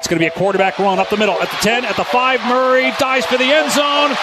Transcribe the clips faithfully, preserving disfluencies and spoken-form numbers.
It's going to be a quarterback run up the middle at the ten, at the five. Murray dives for the end zone,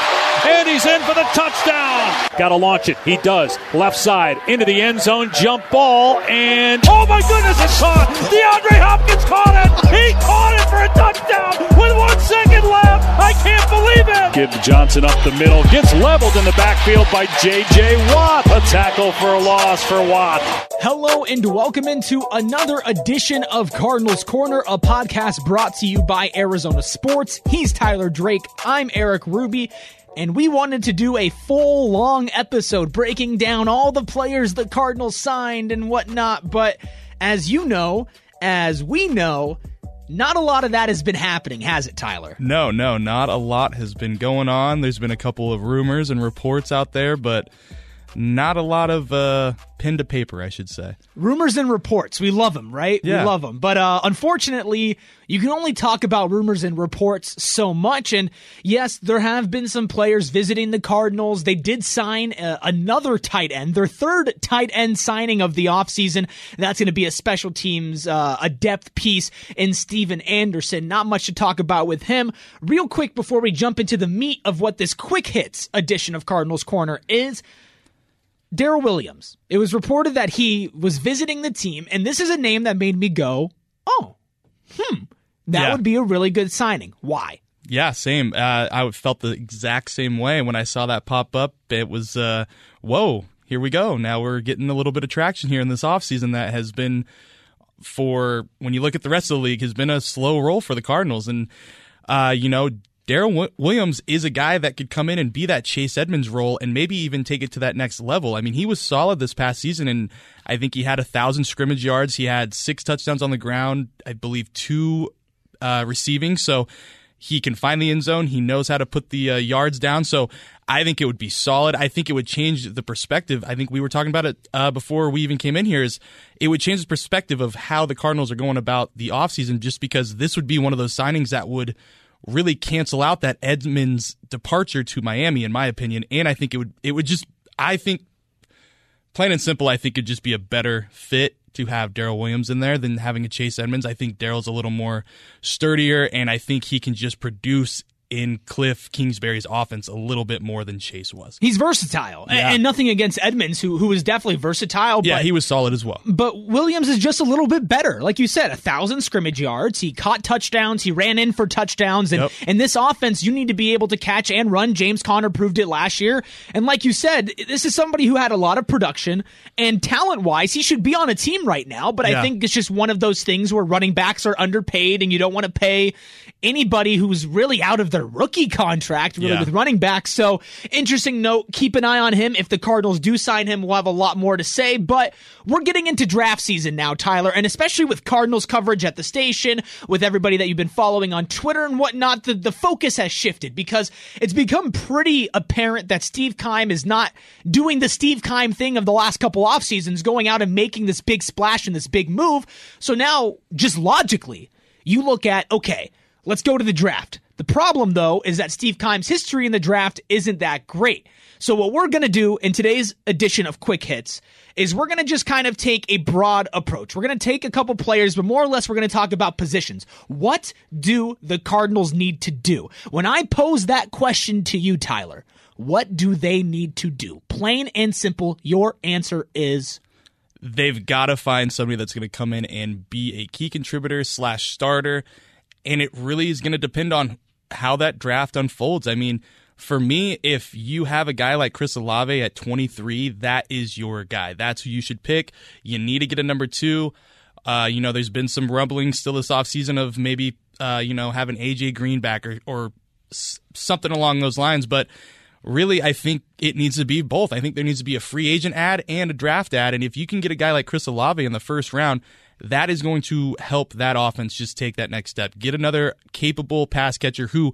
and he's in for the touchdown. Got to launch it. He does. Left side into the end zone. Jump ball, and oh my goodness, it's caught. DeAndre Hopkins caught it. He caught it for a touchdown with one second left. I can't believe it. Gibbs Johnson up the middle. Gets leveled in the backfield by J J. Watt. A tackle for a loss for Watt. Hello and welcome into another edition of Cardinals Corner, a podcast brought to you by Arizona Sports. He's Tyler Drake. I'm Eric Ruby. And we wanted to do a full, long episode breaking down all the players the Cardinals signed and whatnot. But as you know, as we know, not a lot of that has been happening, has it, Tyler? No, no, not a lot has been going on. There's been a couple of rumors and reports out there, but not a lot of uh, pen to paper, I should say. Rumors and reports. We love them, right? Yeah. We love them. But uh, unfortunately, you can only talk about rumors and reports so much. And yes, there have been some players visiting the Cardinals. They did sign uh, another tight end, their third tight end signing of the offseason. That's going to be a special teams, uh, a depth piece in Steven Anderson. Not much to talk about with him. Real quick before we jump into the meat of what this quick hits edition of Cardinals Corner is, Darrell Williams. It was reported that he was visiting the team, and this is a name that made me go, oh, hmm, that yeah. would be a really good signing. Why? Yeah, same. Uh, I felt the exact same way when I saw that pop up. It was, uh, whoa, here we go. Now we're getting a little bit of traction here in this offseason that has been, for when you look at the rest of the league, has been a slow roll for the Cardinals. And, uh, you know, Darrell Williams is a guy that could come in and be that Chase Edmonds role and maybe even take it to that next level. I mean, he was solid this past season, and I think he had one thousand scrimmage yards. He had six touchdowns on the ground, I believe two uh, receiving. So he can find the end zone. He knows how to put the uh, yards down. So I think it would be solid. I think it would change the perspective. I think we were talking about it uh, before we even came in here, is it would change the perspective of how the Cardinals are going about the offseason, just because this would be one of those signings that would really cancel out that Edmonds departure to Miami, in my opinion. And I think it would it would just, I think, plain and simple, I think it'd just be a better fit to have Darrell Williams in there than having a Chase Edmonds. I think Darrell's a little more sturdier, and I think he can just produce in Cliff Kingsbury's offense a little bit more than Chase was. He's versatile, yeah. and nothing against Edmonds, who who is definitely versatile. Yeah, but, he was solid as well. But Williams is just a little bit better. Like you said, a thousand scrimmage yards. He caught touchdowns. He ran in for touchdowns. And, yep. and this offense, you need to be able to catch and run. James Conner proved it last year. And like you said, this is somebody who had a lot of production, and talent-wise, he should be on a team right now. But yeah. I think it's just one of those things where running backs are underpaid, and you don't want to pay anybody who's really out of the rookie contract really yeah. with running back. So interesting note, keep an eye on him. If the Cardinals do sign him, we'll have a lot more to say, but we're getting into draft season now, Tyler, and especially with Cardinals coverage at the station, with everybody that you've been following on Twitter and whatnot, the, the focus has shifted because it's become pretty apparent that Steve Keim is not doing the Steve Keim thing of the last couple off seasons, going out and making this big splash and this big move. So now, just logically, you look at, okay, let's go to the draft. The problem, though, is that Steve Keim's history in the draft isn't that great. So what we're going to do in today's edition of Quick Hits is we're going to just kind of take a broad approach. We're going to take a couple players, but more or less we're going to talk about positions. What do the Cardinals need to do? When I pose that question to you, Tyler, what do they need to do? Plain and simple, your answer is they've got to find somebody that's going to come in and be a key contributor slash starter, and it really is going to depend on how that draft unfolds. I mean, for me, if you have a guy like Chris Olave at twenty-three, that is your guy. That's who you should pick. You need to get a number two. Uh, you know, there's been some rumblings still this offseason of maybe, uh, you know, having A J Green back or, or something along those lines. But really, I think it needs to be both. I think there needs to be a free agent ad and a draft ad. And if you can get a guy like Chris Olave in the first round, that is going to help that offense just take that next step. Get another capable pass catcher who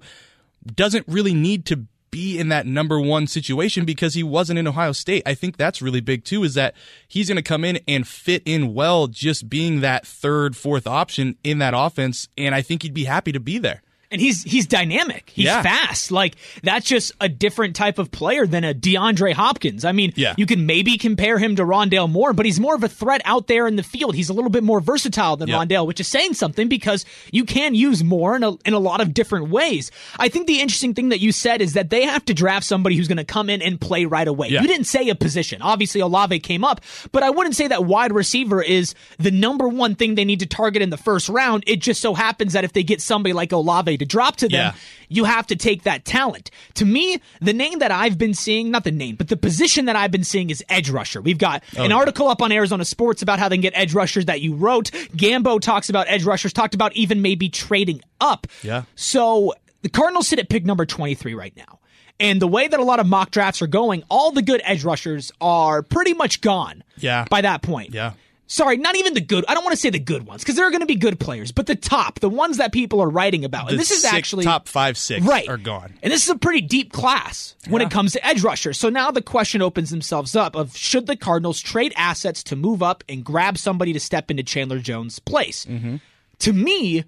doesn't really need to be in that number one situation because he wasn't in Ohio State. I think that's really big, too, is that he's going to come in and fit in well just being that third, fourth option in that offense, and I think he'd be happy to be there. And he's he's dynamic. He's yeah. fast. Like, that's just a different type of player than a DeAndre Hopkins. I mean, yeah. you can maybe compare him to Rondale Moore, but he's more of a threat out there in the field. He's a little bit more versatile than yep. Rondale, which is saying something because you can use Moore in a, in a lot of different ways. I think the interesting thing that you said is that they have to draft somebody who's going to come in and play right away. Yeah. You didn't say a position. Obviously, Olave came up, but I wouldn't say that wide receiver is the number one thing they need to target in the first round. It just so happens that if they get somebody like Olave to drop to them, yeah. you have to take that talent. To me, the name that I've been seeing, not the name, but the position that I've been seeing is edge rusher. We've got oh, an yeah. article up on Arizona Sports about how they can get edge rushers that you wrote. Gambo talks about edge rushers, talked about even maybe trading up. Yeah. So the Cardinals sit at pick number twenty-three right now. And the way that a lot of mock drafts are going, all the good edge rushers are pretty much gone yeah. by that point. Yeah. Sorry, not even the good. I don't want to say the good ones because there are going to be good players, but the top, the ones that people are writing about. The and this is six, actually top five, six right, are gone. And this is a pretty deep class yeah. when it comes to edge rushers. So now the question opens themselves up of should the Cardinals trade assets to move up and grab somebody to step into Chandler Jones' place? Mm-hmm. To me,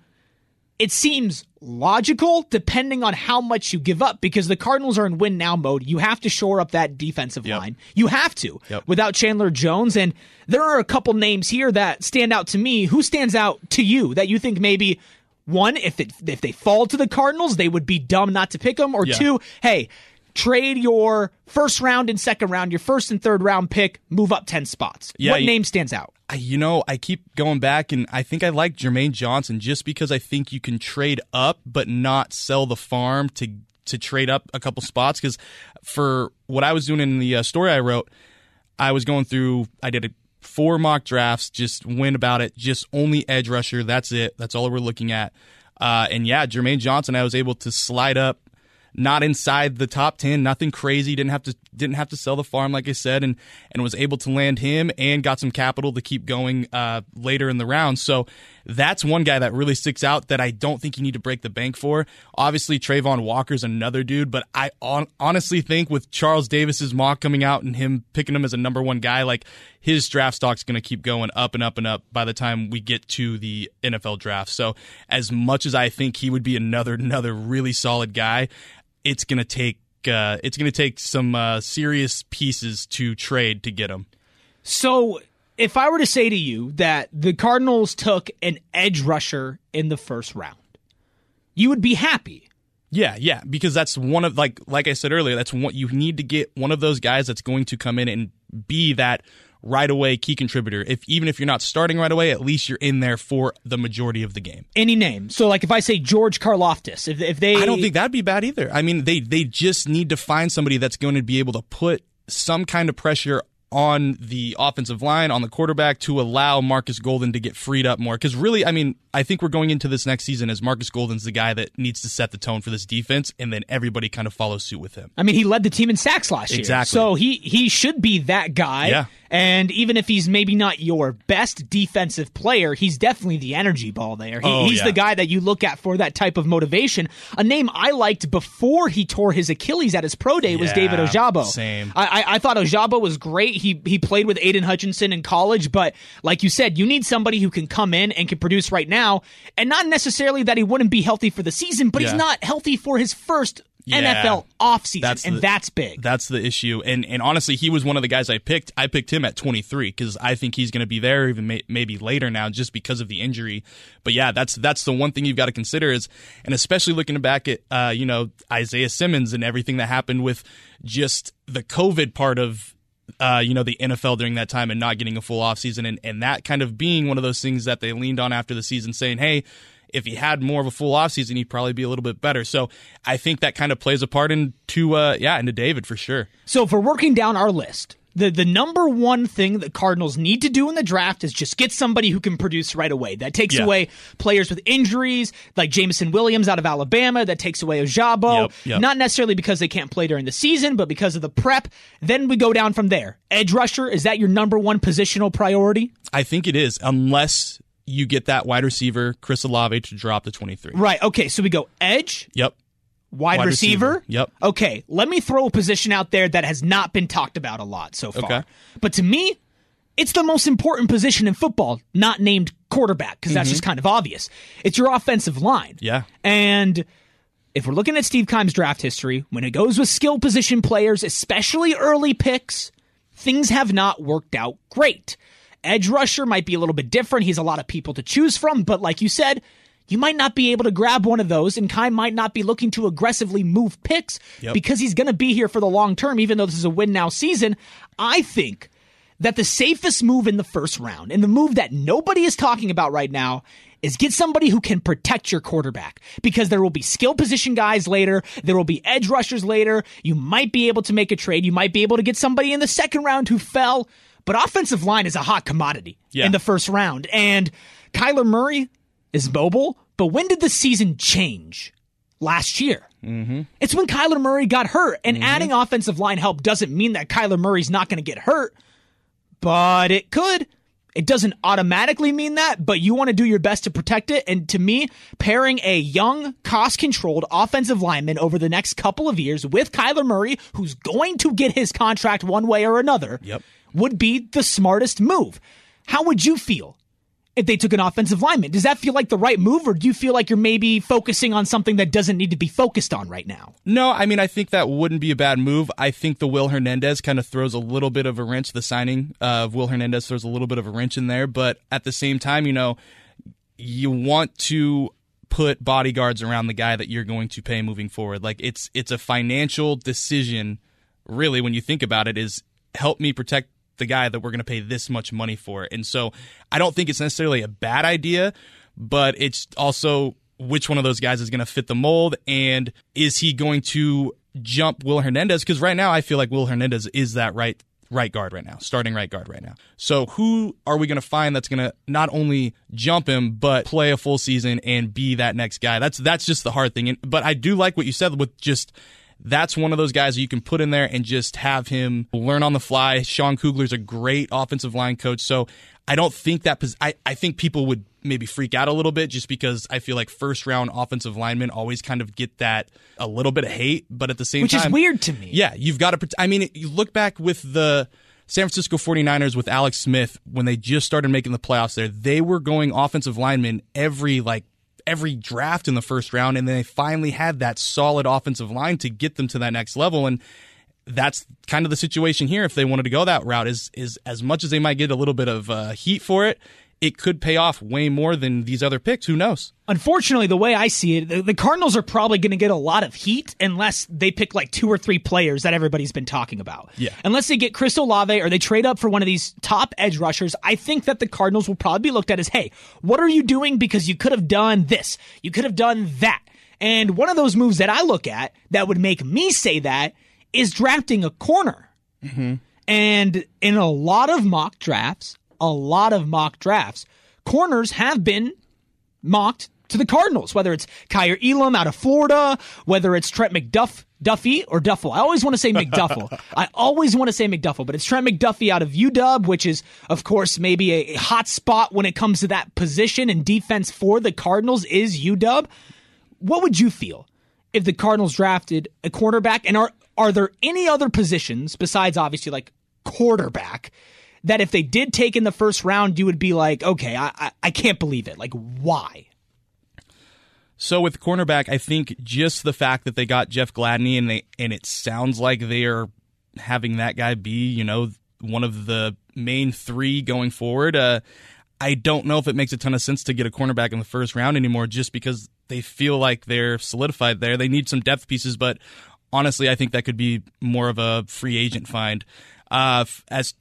it seems logical depending on how much you give up because the Cardinals are in win now mode. You have to shore up that defensive yep. line. You have to yep. without Chandler Jones. And there are a couple names here that stand out to me. Who stands out to you that you think maybe, one, if it, if they fall to the Cardinals, they would be dumb not to pick them, or yeah. two, hey, trade your first round and second round, your first and third round pick, move up ten spots. Yeah, what you, name stands out? You know, I keep going back, and I think I like Jermaine Johnson just because I think you can trade up but not sell the farm to to trade up a couple spots. Because for what I was doing in the uh, story I wrote, I was going through, I did a, four mock drafts, just went about it, just only edge rusher. That's it. That's all we're looking at. Uh, and yeah, Jermaine Johnson, I was able to slide up. Not inside the top ten, nothing crazy. Didn't have to didn't have to sell the farm, like I said, and and was able to land him and got some capital to keep going uh, later in the round. So that's one guy that really sticks out that I don't think you need to break the bank for. Obviously, Trayvon Walker's another dude, but I on, honestly think with Charles Davis's mock coming out and him picking him as a number one guy, like his draft stock's going to keep going up and up and up by the time we get to the N F L draft. So as much as I think he would be another another really solid guy, it's gonna take uh, it's gonna take some uh, serious pieces to trade to get him. So, if I were to say to you that the Cardinals took an edge rusher in the first round, you would be happy. Yeah, yeah, because that's one of like like I said earlier, that's what you need to get, one of those guys that's going to come in and be that right away key contributor. If even if you're not starting right away, at least you're in there for the majority of the game. Any name? So like if I say George Karlaftis, if, if they I don't think that'd be bad either. I mean, they they just need to find somebody that's going to be able to put some kind of pressure on the offensive line, on the quarterback, to allow Marcus Golden to get freed up more. Because really, I mean, I think we're going into this next season as Marcus Golden's the guy that needs to set the tone for this defense, and then everybody kind of follows suit with him. I mean, he led the team in sacks last year. Exactly. So he, he should be that guy. Yeah. And even if he's maybe not your best defensive player, he's definitely the energy ball there. He, oh, he's yeah. the guy that you look at for that type of motivation. A name I liked before he tore his Achilles at his pro day was yeah, David Ojabo. Same. I, I, I thought Ojabo was great. He he played with Aidan Hutchinson in college, but like you said, you need somebody who can come in and can produce right now, and not necessarily that he wouldn't be healthy for the season, but yeah. he's not healthy for his first yeah. N F L offseason, that's and the, that's big. That's the issue, and and honestly, he was one of the guys I picked. I picked him at twenty-three because I think he's going to be there even may, maybe later now just because of the injury. But yeah, that's that's the one thing you've got to consider is, and especially looking back at uh, you know Isaiah Simmons and everything that happened with just the COVID part of Uh, you know, the N F L during that time and not getting a full offseason, and, and that kind of being one of those things that they leaned on after the season saying, hey, if he had more of a full offseason, he'd probably be a little bit better. So I think that kind of plays a part into, uh, yeah, into David for sure. So if we're working down our list, the the number one thing that Cardinals need to do in the draft is just get somebody who can produce right away. That takes yeah. away players with injuries, like Jameson Williams out of Alabama. That takes away Ojabo. Yep, yep. Not necessarily because they can't play during the season, but because of the prep. Then we go down from there. Edge rusher, is that your number one positional priority? I think it is, unless you get that wide receiver, Chris Olave, to drop to twenty-three. Right, okay, so we go edge. Yep. Wide, Wide receiver. receiver? Yep. Okay, let me throw a position out there that has not been talked about a lot so far. Okay. But to me, It's the most important position in football, not named quarterback, because mm-hmm. that's just kind of obvious. It's your offensive line. Yeah. And if we're looking at Steve Keim's draft history, when it goes with skill position players, especially early picks, things have not worked out great. Edge rusher might be a little bit different. He's a lot of people to choose from, but like you said, you might not be able to grab one of those, and Keim might not be looking to aggressively move picks yep. because he's going to be here for the long term, even though this is a win-now season. I think that the safest move in the first round, and the move that nobody is talking about right now, is get somebody who can protect your quarterback, because there will be skill position guys later. There will be edge rushers later. You might be able to make a trade. You might be able to get somebody in the second round who fell, but offensive line is a hot commodity yeah. in the first round. And Kyler Murray is mobile, but when did the season change? Last year. Mm-hmm. It's when Kyler Murray got hurt, and mm-hmm. adding offensive line help doesn't mean that Kyler Murray's not going to get hurt. But it could. It doesn't automatically mean that, but you want to do your best to protect it. And to me, pairing a young, cost-controlled offensive lineman over the next couple of years with Kyler Murray, who's going to get his contract one way or another, yep. would be the smartest move. How would you feel if they took an offensive lineman? Does that feel like the right move, or do you feel like you're maybe focusing on something that doesn't need to be focused on right now? No, I mean, I think that wouldn't be a bad move. I think the Will Hernandez kind of throws a little bit of a wrench. The signing of Will Hernandez throws a little bit of a wrench in there, but at the same time, you know, you want to put bodyguards around the guy that you're going to pay moving forward. Like, it's it's a financial decision, really, when you think about it, is help me protect the guy that we're going to pay this much money for. And so I don't think it's necessarily a bad idea, but it's also which one of those guys is going to fit the mold, and is he going to jump Will Hernandez? Because right now I feel like Will Hernandez is that right right guard right now, starting right guard right now. So who are we going to find that's going to not only jump him, but play a full season and be that next guy? That's that's just the hard thing. And, but I do like what you said with just – that's one of those guys you can put in there and just have him learn on the fly. Sean Kugler's a great offensive line coach, so I don't think that pos- – I, I think people would maybe freak out a little bit, just because I feel like first-round offensive linemen always kind of get that a little bit of hate, but at the same Which time – Which is weird to me. Yeah, you've got to – I mean, you look back with the San Francisco forty-niners with Alex Smith when they just started making the playoffs there. They were going offensive linemen every, like, every draft in the first round, and then they finally had that solid offensive line to get them to that next level. And that's kind of the situation here if they wanted to go that route. Is is as much as they might get a little bit of uh, heat for it, it could pay off way more than these other picks. Who knows? Unfortunately, the way I see it, the Cardinals are probably going to get a lot of heat unless they pick like two or three players that everybody's been talking about. Yeah. Unless they get Chris Olave or they trade up for one of these top edge rushers, I think that the Cardinals will probably be looked at as, hey, what are you doing? Because you could have done this. You could have done that. And one of those moves that I look at that would make me say that is drafting a corner. Mm-hmm. And in a lot of mock drafts, a lot of mock drafts, corners have been mocked to the Cardinals, whether it's Kyer Elam out of Florida, whether it's Trent McDuff, Duffy or Duffel. I always want to say McDuffel. I always want to say McDuffel, but it's Trent McDuffie out of U-Dub, which is, of course, maybe a hot spot when it comes to that position and defense for the Cardinals is U-Dub. What would you feel if the Cardinals drafted a cornerback? And are, are there any other positions besides, obviously, like quarterback, that if they did take in the first round, you would be like, okay, I, I, I can't believe it. Like, why? So with cornerback, I think just the fact that they got Jeff Gladney, and they and it sounds like they are having that guy be, you know, one of the main three going forward. Uh, I don't know if it makes a ton of sense to get a cornerback in the first round anymore, just because they feel like they're solidified there. They need some depth pieces, but honestly, I think that could be more of a free agent find. Uh, as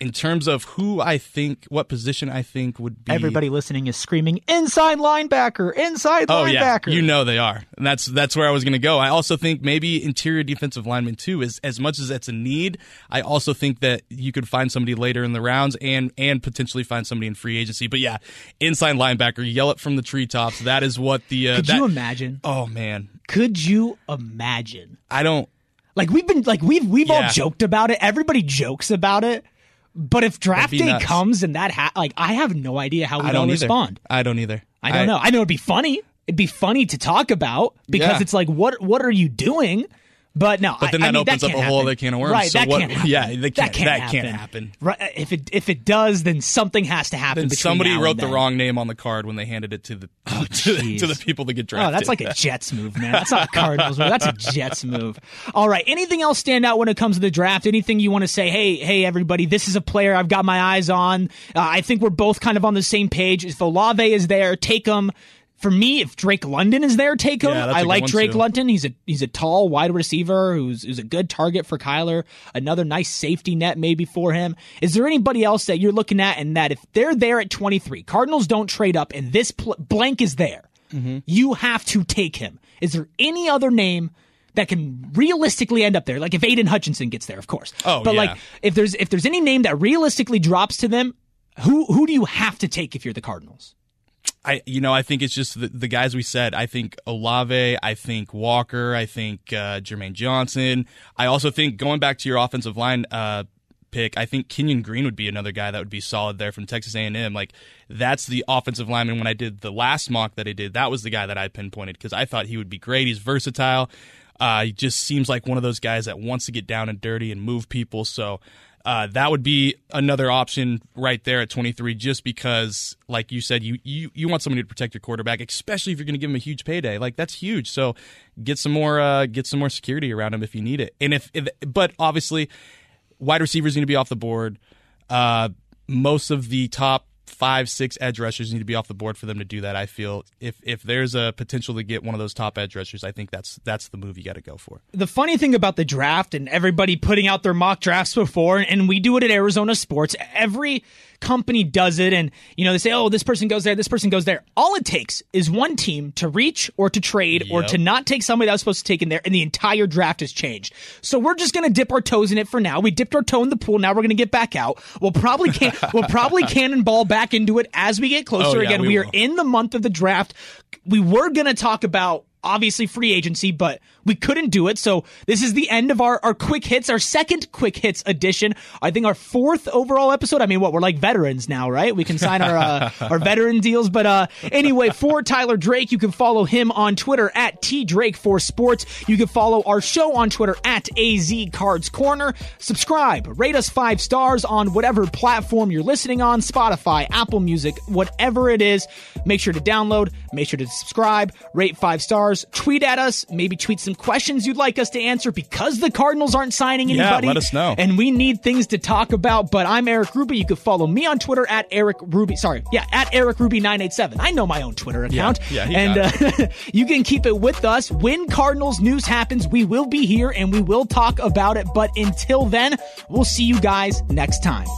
In terms of who I think, what position I think would be... Everybody listening is screaming, inside linebacker, inside oh, linebacker. Yeah. You know they are. And that's that's where I was going to go. I also think maybe interior defensive lineman too. Is, as much as that's a need, I also think that you could find somebody later in the rounds and, and potentially find somebody in free agency. But yeah, inside linebacker, yell it from the treetops. That is what the... Uh, Could that, you imagine? Oh, man. Could you imagine? I don't... Like, we've been... Like, we've, we've yeah. all joked about it. Everybody jokes about it. But if draft day comes and that, ha- like, I have no idea how we don't respond. I don't either. I don't I, know. I know it'd be funny. It'd be funny to talk about because yeah. it's like, what, what are you doing? But no, but then I, that I mean, opens that up a whole happen. other can of worms. Right, so that what, can't happen. Yeah, that can't, that can't that happen. Can't happen. Right, if it if it does, then something has to happen. Then between somebody now wrote and the then. wrong name on the card when they handed it to the oh, to, the, to the people that get drafted. Oh, that's like a Jets move, man. That's not a Cardinals move. That's a Jets move. All right. Anything else stand out when it comes to the draft? Anything you want to say? Hey, hey, everybody, this is a player I've got my eyes on. Uh, I think we're both kind of on the same page. If Olave is there, take him. For me, if Drake London is there, take him. Yeah, I like Drake too. London. He's a he's a tall wide receiver who's who's a good target for Kyler. Another nice safety net maybe for him. Is there anybody else that you're looking at and that if they're there at twenty-three, Cardinals don't trade up and this pl- blank is there, mm-hmm. you have to take him. Is there any other name that can realistically end up there? Like if Aidan Hutchinson gets there, of course. Oh, but yeah. like if there's if there's any name that realistically drops to them, who who do you have to take if you're the Cardinals? I you know I think it's just the, the guys we said. I think Olave, I think Walker, I think uh, Jermaine Johnson. I also think going back to your offensive line uh, pick, I think Kenyon Green would be another guy that would be solid there from Texas A and M. Like that's the offensive lineman. When I did the last mock that I did, that was the guy that I pinpointed because I thought he would be great. He's versatile. Uh, he just seems like one of those guys that wants to get down and dirty and move people. So. Uh, that would be another option right there at twenty-three just because, like you said, you, you, you want somebody to protect your quarterback, especially if you're going to give him a huge payday. Like, that's huge. So get some more uh, get some more security around him if you need it. And if, if But obviously, wide receivers need to be off the board. Uh, most of the top five, six edge rushers need to be off the board for them to do that, I feel. If if there's a potential to get one of those top edge rushers, I think that's that's the move you got to go for. The funny thing about the draft and everybody putting out their mock drafts before, and we do it at Arizona Sports, every company does it, and you know they say, oh, this person goes there, this person goes there. All it takes is one team to reach or to trade yep. or to not take somebody that was supposed to take in there, and the entire draft has changed. So we're just going to dip our toes in it for now. We dipped our toe in the pool, now we're going to get back out. We'll probably can- we'll probably cannonball back into it as we get closer. Oh, yeah, Again, we, we are will. in the month of the draft. We were going to talk about, obviously, free agency, but we couldn't do it. So this is the end of our, our quick hits, our second quick hits edition. I think our fourth overall episode. I mean, what? We're like veterans now, right? We can sign our uh, our veteran deals. But uh, anyway, for Tyler Drake, you can follow him on Twitter at T Drake four Sports. You can follow our show on Twitter at A Z Cards Corner. Subscribe, rate us five stars on whatever platform you're listening on, Spotify, Apple Music, whatever it is. Make sure to download, make sure to subscribe, rate five stars, tweet at us, maybe tweet some questions you'd like us to answer because the Cardinals aren't signing anybody. Yeah, let us know. And we need things to talk about. But I'm Eric Ruby. You can follow me on Twitter at Eric Ruby. Sorry, yeah, at Eric Ruby nine eight seven. I know my own Twitter account. Yeah, yeah, and uh, you can keep it with us. When Cardinals news happens, we will be here and we will talk about it. But until then, we'll see you guys next time.